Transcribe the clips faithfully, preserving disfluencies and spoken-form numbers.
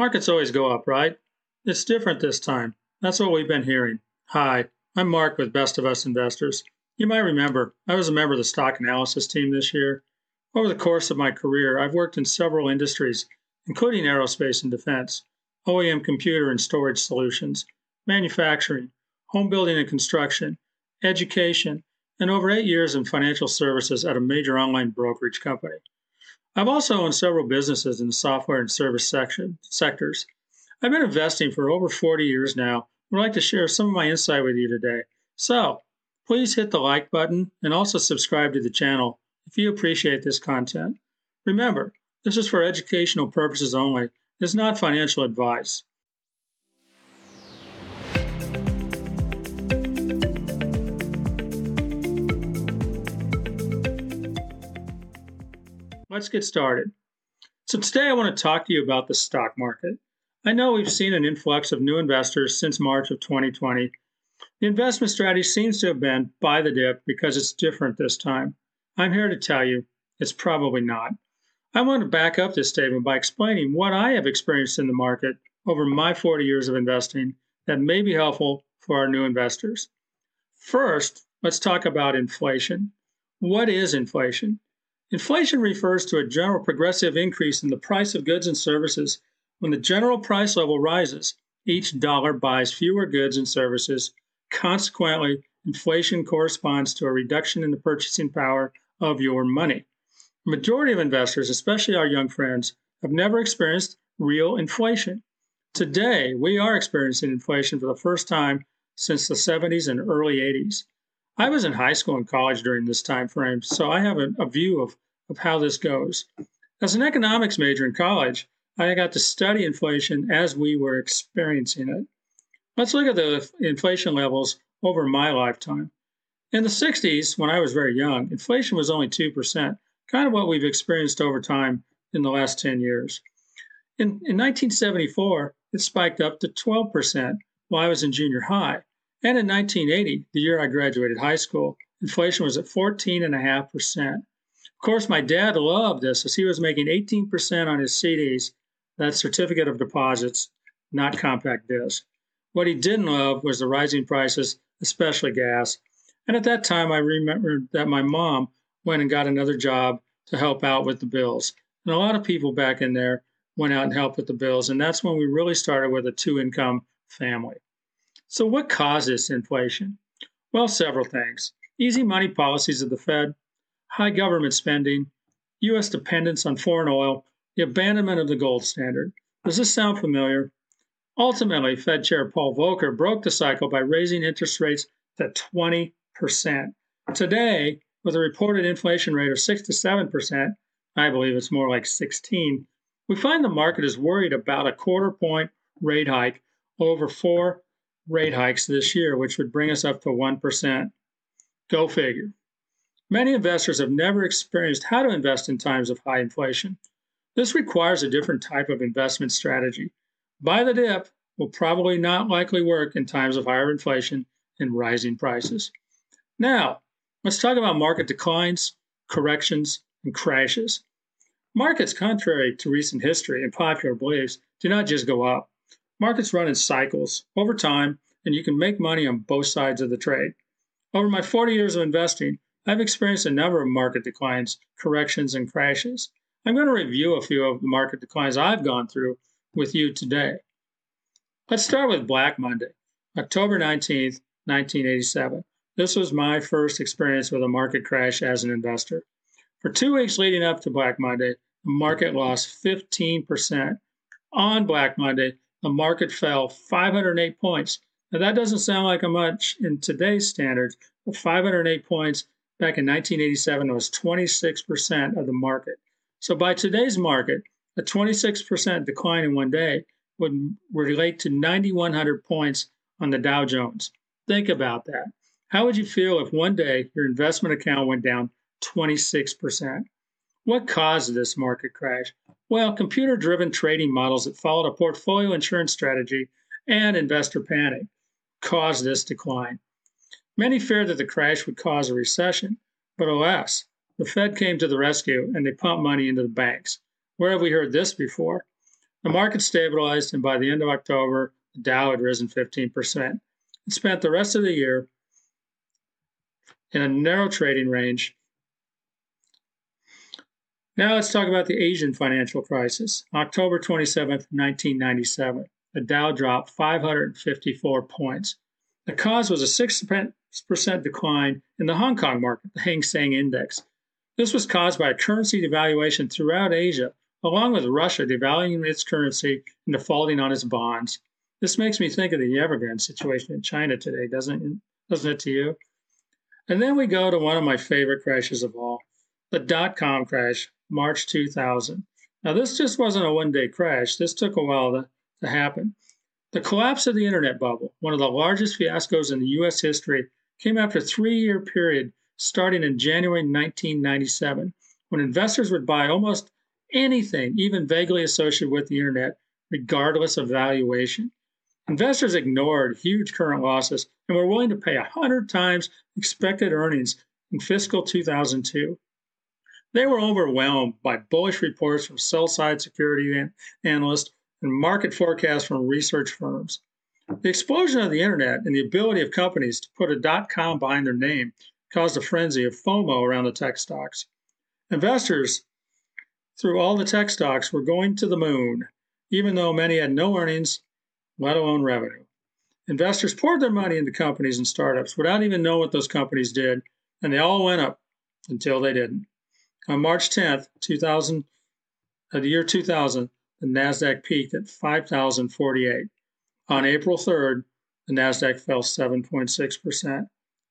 Markets always go up, right? It's different this time. That's what we've been hearing. Hi, I'm Mark with Best of Us Investors. You might remember, I was a member of the stock analysis team this year. Over the course of my career, I've worked in several industries, including aerospace and defense, O E M computer and storage solutions, manufacturing, home building and construction, education, and over eight years in financial services at a major online brokerage company. I've also owned several businesses in the software and service section, sectors. I've been investing for over forty years now. I'd like to share some of my insight with you today. So please hit the like button and also subscribe to the channel if you appreciate this content. Remember, this is for educational purposes only. It's not financial advice. Let's get started. So today I want to talk to you about the stock market. I know we've seen an influx of new investors since March of twenty twenty. The investment strategy seems to have been buy the dip because it's different this time. I'm here to tell you, it's probably not. I want to back up this statement by explaining what I have experienced in the market over my forty years of investing that may be helpful for our new investors. First, let's talk about inflation. What is inflation? Inflation refers to a general progressive increase in the price of goods and services. When the general price level rises, each dollar buys fewer goods and services. Consequently, inflation corresponds to a reduction in the purchasing power of your money. The majority of investors, especially our young friends, have never experienced real inflation. Today, we are experiencing inflation for the first time since the seventies and early eighties. I was in high school and college during this time frame, so I have a, a view of, of how this goes. As an economics major in college, I got to study inflation as we were experiencing it. Let's look at the inflation levels over my lifetime. In the sixties, when I was very young, inflation was only two percent, kind of what we've experienced over time in the last ten years. In, in nineteen seventy-four, it spiked up to twelve percent while I was in junior high. And in nineteen eighty, the year I graduated high school, inflation was at fourteen point five percent. Of course, my dad loved this as he was making eighteen percent on his C Ds. That's certificate of deposits, not compact disc. What he didn't love was the rising prices, especially gas. And at that time, I remembered that my mom went and got another job to help out with the bills. And a lot of people back in there went out and helped with the bills. And that's when we really started with a two-income family. So what causes inflation? Well, several things. Easy money policies of the Fed, high government spending, U S dependence on foreign oil, the abandonment of the gold standard. Does this sound familiar? Ultimately, Fed Chair Paul Volcker broke the cycle by raising interest rates to twenty percent. Today, with a reported inflation rate of six to seven percent, I believe it's more like sixteen, we find the market is worried about a quarter point rate hike over four rate hikes this year, which would bring us up to one percent. Go figure. Many investors have never experienced how to invest in times of high inflation. This requires a different type of investment strategy. Buy the dip will probably not likely work in times of higher inflation and rising prices. Now, let's talk about market declines, corrections, and crashes. Markets, contrary to recent history and popular beliefs, do not just go up. Markets run in cycles over time, and you can make money on both sides of the trade. Over my forty years of investing, I've experienced a number of market declines, corrections, and crashes. I'm going to review a few of the market declines I've gone through with you today. Let's start with Black Monday, October nineteenth, nineteen eighty-seven. This was my first experience with a market crash as an investor. For two weeks leading up to Black Monday, the market lost fifteen percent. On Black Monday, the market fell five hundred eight points. Now, that doesn't sound like much in today's standards, but five hundred eight points back in nineteen eighty-seven was twenty-six percent of the market. So by today's market, a twenty-six percent decline in one day would relate to nine thousand one hundred points on the Dow Jones. Think about that. How would you feel if one day your investment account went down twenty-six percent? What caused this market crash? Well, computer-driven trading models that followed a portfolio insurance strategy and investor panic caused this decline. Many feared that the crash would cause a recession, but alas, the Fed came to the rescue, and they pumped money into the banks. Where have we heard this before? The market stabilized, and by the end of October, the Dow had risen fifteen percent. It spent the rest of the year in a narrow trading range. Now let's talk about the Asian financial crisis. October twenty-seventh, nineteen ninety-seven, the Dow dropped five hundred fifty-four points. The cause was a six percent decline in the Hong Kong market, the Hang Seng Index. This was caused by a currency devaluation throughout Asia, along with Russia devaluing its currency and defaulting on its bonds. This makes me think of the Evergrande situation in China today, doesn't it, doesn't it to you? And then we go to one of my favorite crashes of all, the dot-com crash, March two thousand. Now, this just wasn't a one-day crash. This took a while to, to happen. The collapse of the internet bubble, one of the largest fiascos in the U S history, came after a three-year period starting in January nineteen ninety-seven, when investors would buy almost anything, even vaguely associated with the internet, regardless of valuation. Investors ignored huge current losses and were willing to pay one hundred times expected earnings in fiscal two thousand two. They were overwhelmed by bullish reports from sell-side security analysts and market forecasts from research firms. The explosion of the internet and the ability of companies to put a dot-com behind their name caused a frenzy of FOMO around the tech stocks. Investors, through all the tech stocks, were going to the moon, even though many had no earnings, let alone revenue. Investors poured their money into companies and startups without even knowing what those companies did, and they all went up until they didn't. On March tenth, two thousand, uh, the year two thousand, the NASDAQ peaked at five thousand forty-eight. On April third, the NASDAQ fell seven point six percent.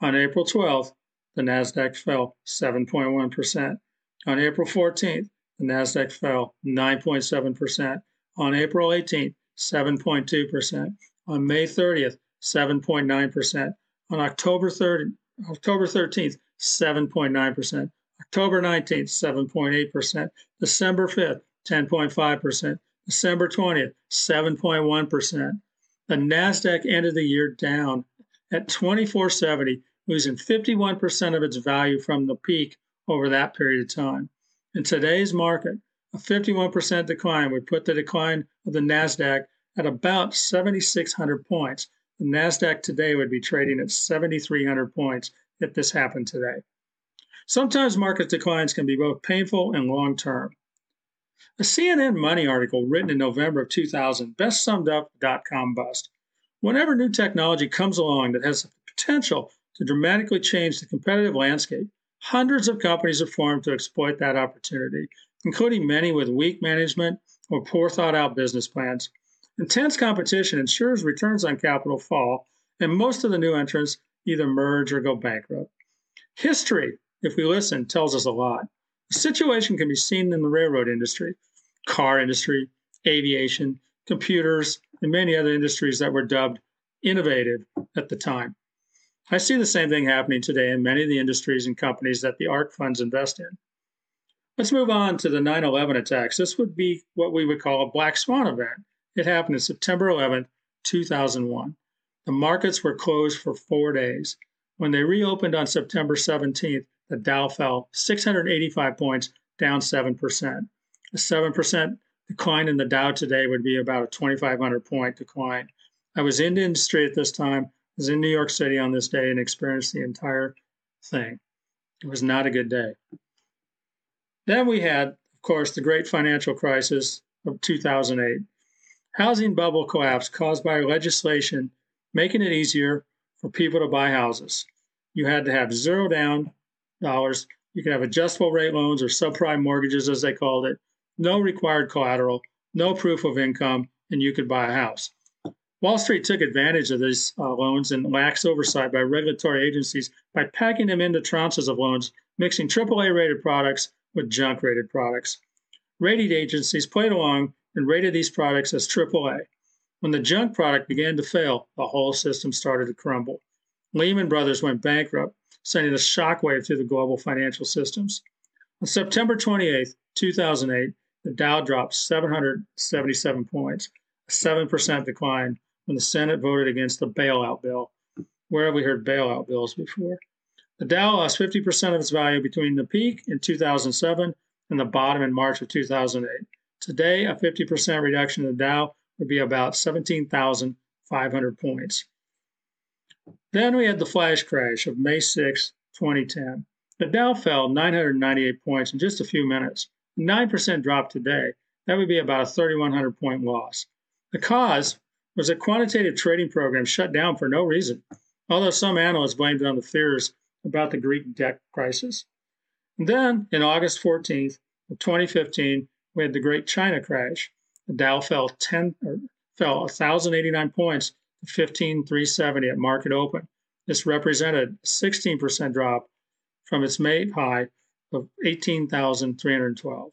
On April twelfth, the NASDAQ fell seven point one percent. On April fourteenth, the NASDAQ fell nine point seven percent. On April eighteenth, seven point two percent. On May thirtieth, seven point nine percent. On October third, October thirteenth, seven point nine percent. October nineteenth, seven point eight percent. December fifth, ten point five percent. December twentieth, seven point one percent. The NASDAQ ended the year down at twenty-four seventy, losing fifty-one percent of its value from the peak over that period of time. In today's market, a fifty-one percent decline would put the decline of the NASDAQ at about seven thousand six hundred points. The NASDAQ today would be trading at seven thousand three hundred points if this happened today. Sometimes market declines can be both painful and long-term. A C N N Money article written in November of two thousand best summed up the dot-com bust. Whenever new technology comes along that has the potential to dramatically change the competitive landscape, hundreds of companies are formed to exploit that opportunity, including many with weak management or poor thought-out business plans. Intense competition ensures returns on capital fall, and most of the new entrants either merge or go bankrupt. History, if we listen, tells us a lot. The situation can be seen in the railroad industry, car industry, aviation, computers, and many other industries that were dubbed innovative at the time. I see the same thing happening today in many of the industries and companies that the ARC funds invest in. Let's move on to the nine eleven attacks. This would be what we would call a black swan event. It happened on September eleventh, two thousand one. The markets were closed for four days. When they reopened on September seventeenth, the Dow fell six hundred eighty-five points, down seven percent. A seven percent decline in the Dow today would be about a twenty-five hundred point decline. I was in the industry at this time. I was in New York City on this day and experienced the entire thing. It was not a good day. Then we had, of course, the great financial crisis of two thousand eight. Housing bubble collapse caused by legislation, making it easier for people to buy houses. You had to have zero down dollars. You could have adjustable rate loans or subprime mortgages, as they called it, no required collateral, no proof of income, and you could buy a house. Wall Street took advantage of these uh, loans and lax oversight by regulatory agencies by packing them into tranches of loans, mixing triple A rated products with junk-rated products. Rating agencies played along and rated these products as triple A. When the junk product began to fail, the whole system started to crumble. Lehman Brothers went bankrupt, sending a shockwave through the global financial systems. On September twenty-eighth, two thousand eight, the Dow dropped seven hundred seventy-seven points, a seven percent decline when the Senate voted against the bailout bill. Where have we heard bailout bills before? The Dow lost fifty percent of its value between the peak in two thousand seven and the bottom in March of two thousand eight. Today, a fifty percent reduction in the Dow would be about seventeen thousand five hundred points. Then we had the flash crash of May sixth, twenty ten. The Dow fell nine hundred ninety-eight points in just a few minutes. nine percent drop today. That would be about a thirty-one hundred point loss. The cause was a quantitative trading program shut down for no reason, although some analysts blamed it on the fears about the Greek debt crisis. And then, in August fourteenth of twenty fifteen, we had the Great China Crash. The Dow fell ten, or fell one thousand eighty-nine points to fifteen thousand three hundred seventy at market open. This represented a sixteen percent drop from its May high of eighteen thousand three hundred twelve.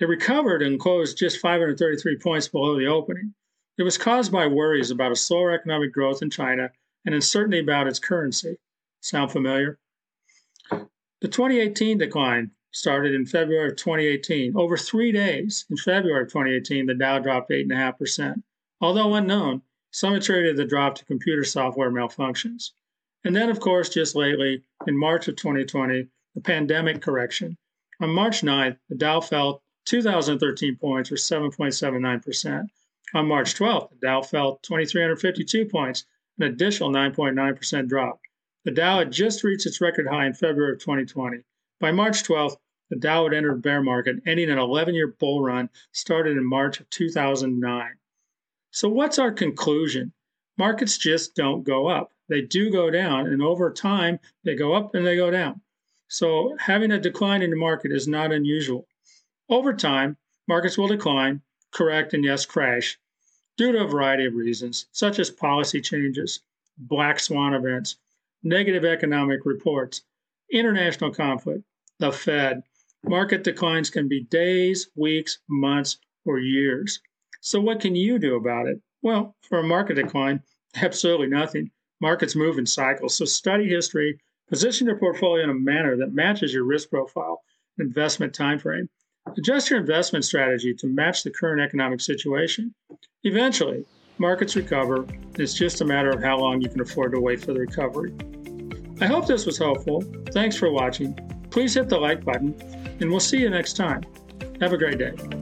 It recovered and closed just five hundred thirty-three points below the opening. It was caused by worries about a slower economic growth in China and uncertainty about its currency. Sound familiar? The twenty eighteen decline started in February of twenty eighteen. Over three days in February of twenty eighteen, the Dow dropped eight point five percent. Although unknown, some attributed the drop to computer software malfunctions. And then, of course, just lately, in March of twenty twenty, the pandemic correction. On March ninth, the Dow fell two thousand thirteen points, or seven point seven nine percent. On March twelfth, the Dow fell two thousand three hundred fifty-two points, an additional nine point nine percent drop. The Dow had just reached its record high in February of twenty twenty. By March twelfth, the Dow had entered bear market, ending an eleven-year bull run started in March of two thousand nine. So what's our conclusion? Markets just don't go up. They do go down, and over time, they go up and they go down. So having a decline in the market is not unusual. Over time, markets will decline, correct, and yes, crash, due to a variety of reasons, such as policy changes, black swan events, negative economic reports, international conflict, the Fed. Market declines can be days, weeks, months, or years. So what can you do about it? Well, for a market decline, absolutely nothing. Markets move in cycles, so study history, position your portfolio in a manner that matches your risk profile, investment time frame. Adjust your investment strategy to match the current economic situation. Eventually, markets recover, and it's just a matter of how long you can afford to wait for the recovery. I hope this was helpful. Thanks for watching. Please hit the like button, and we'll see you next time. Have a great day.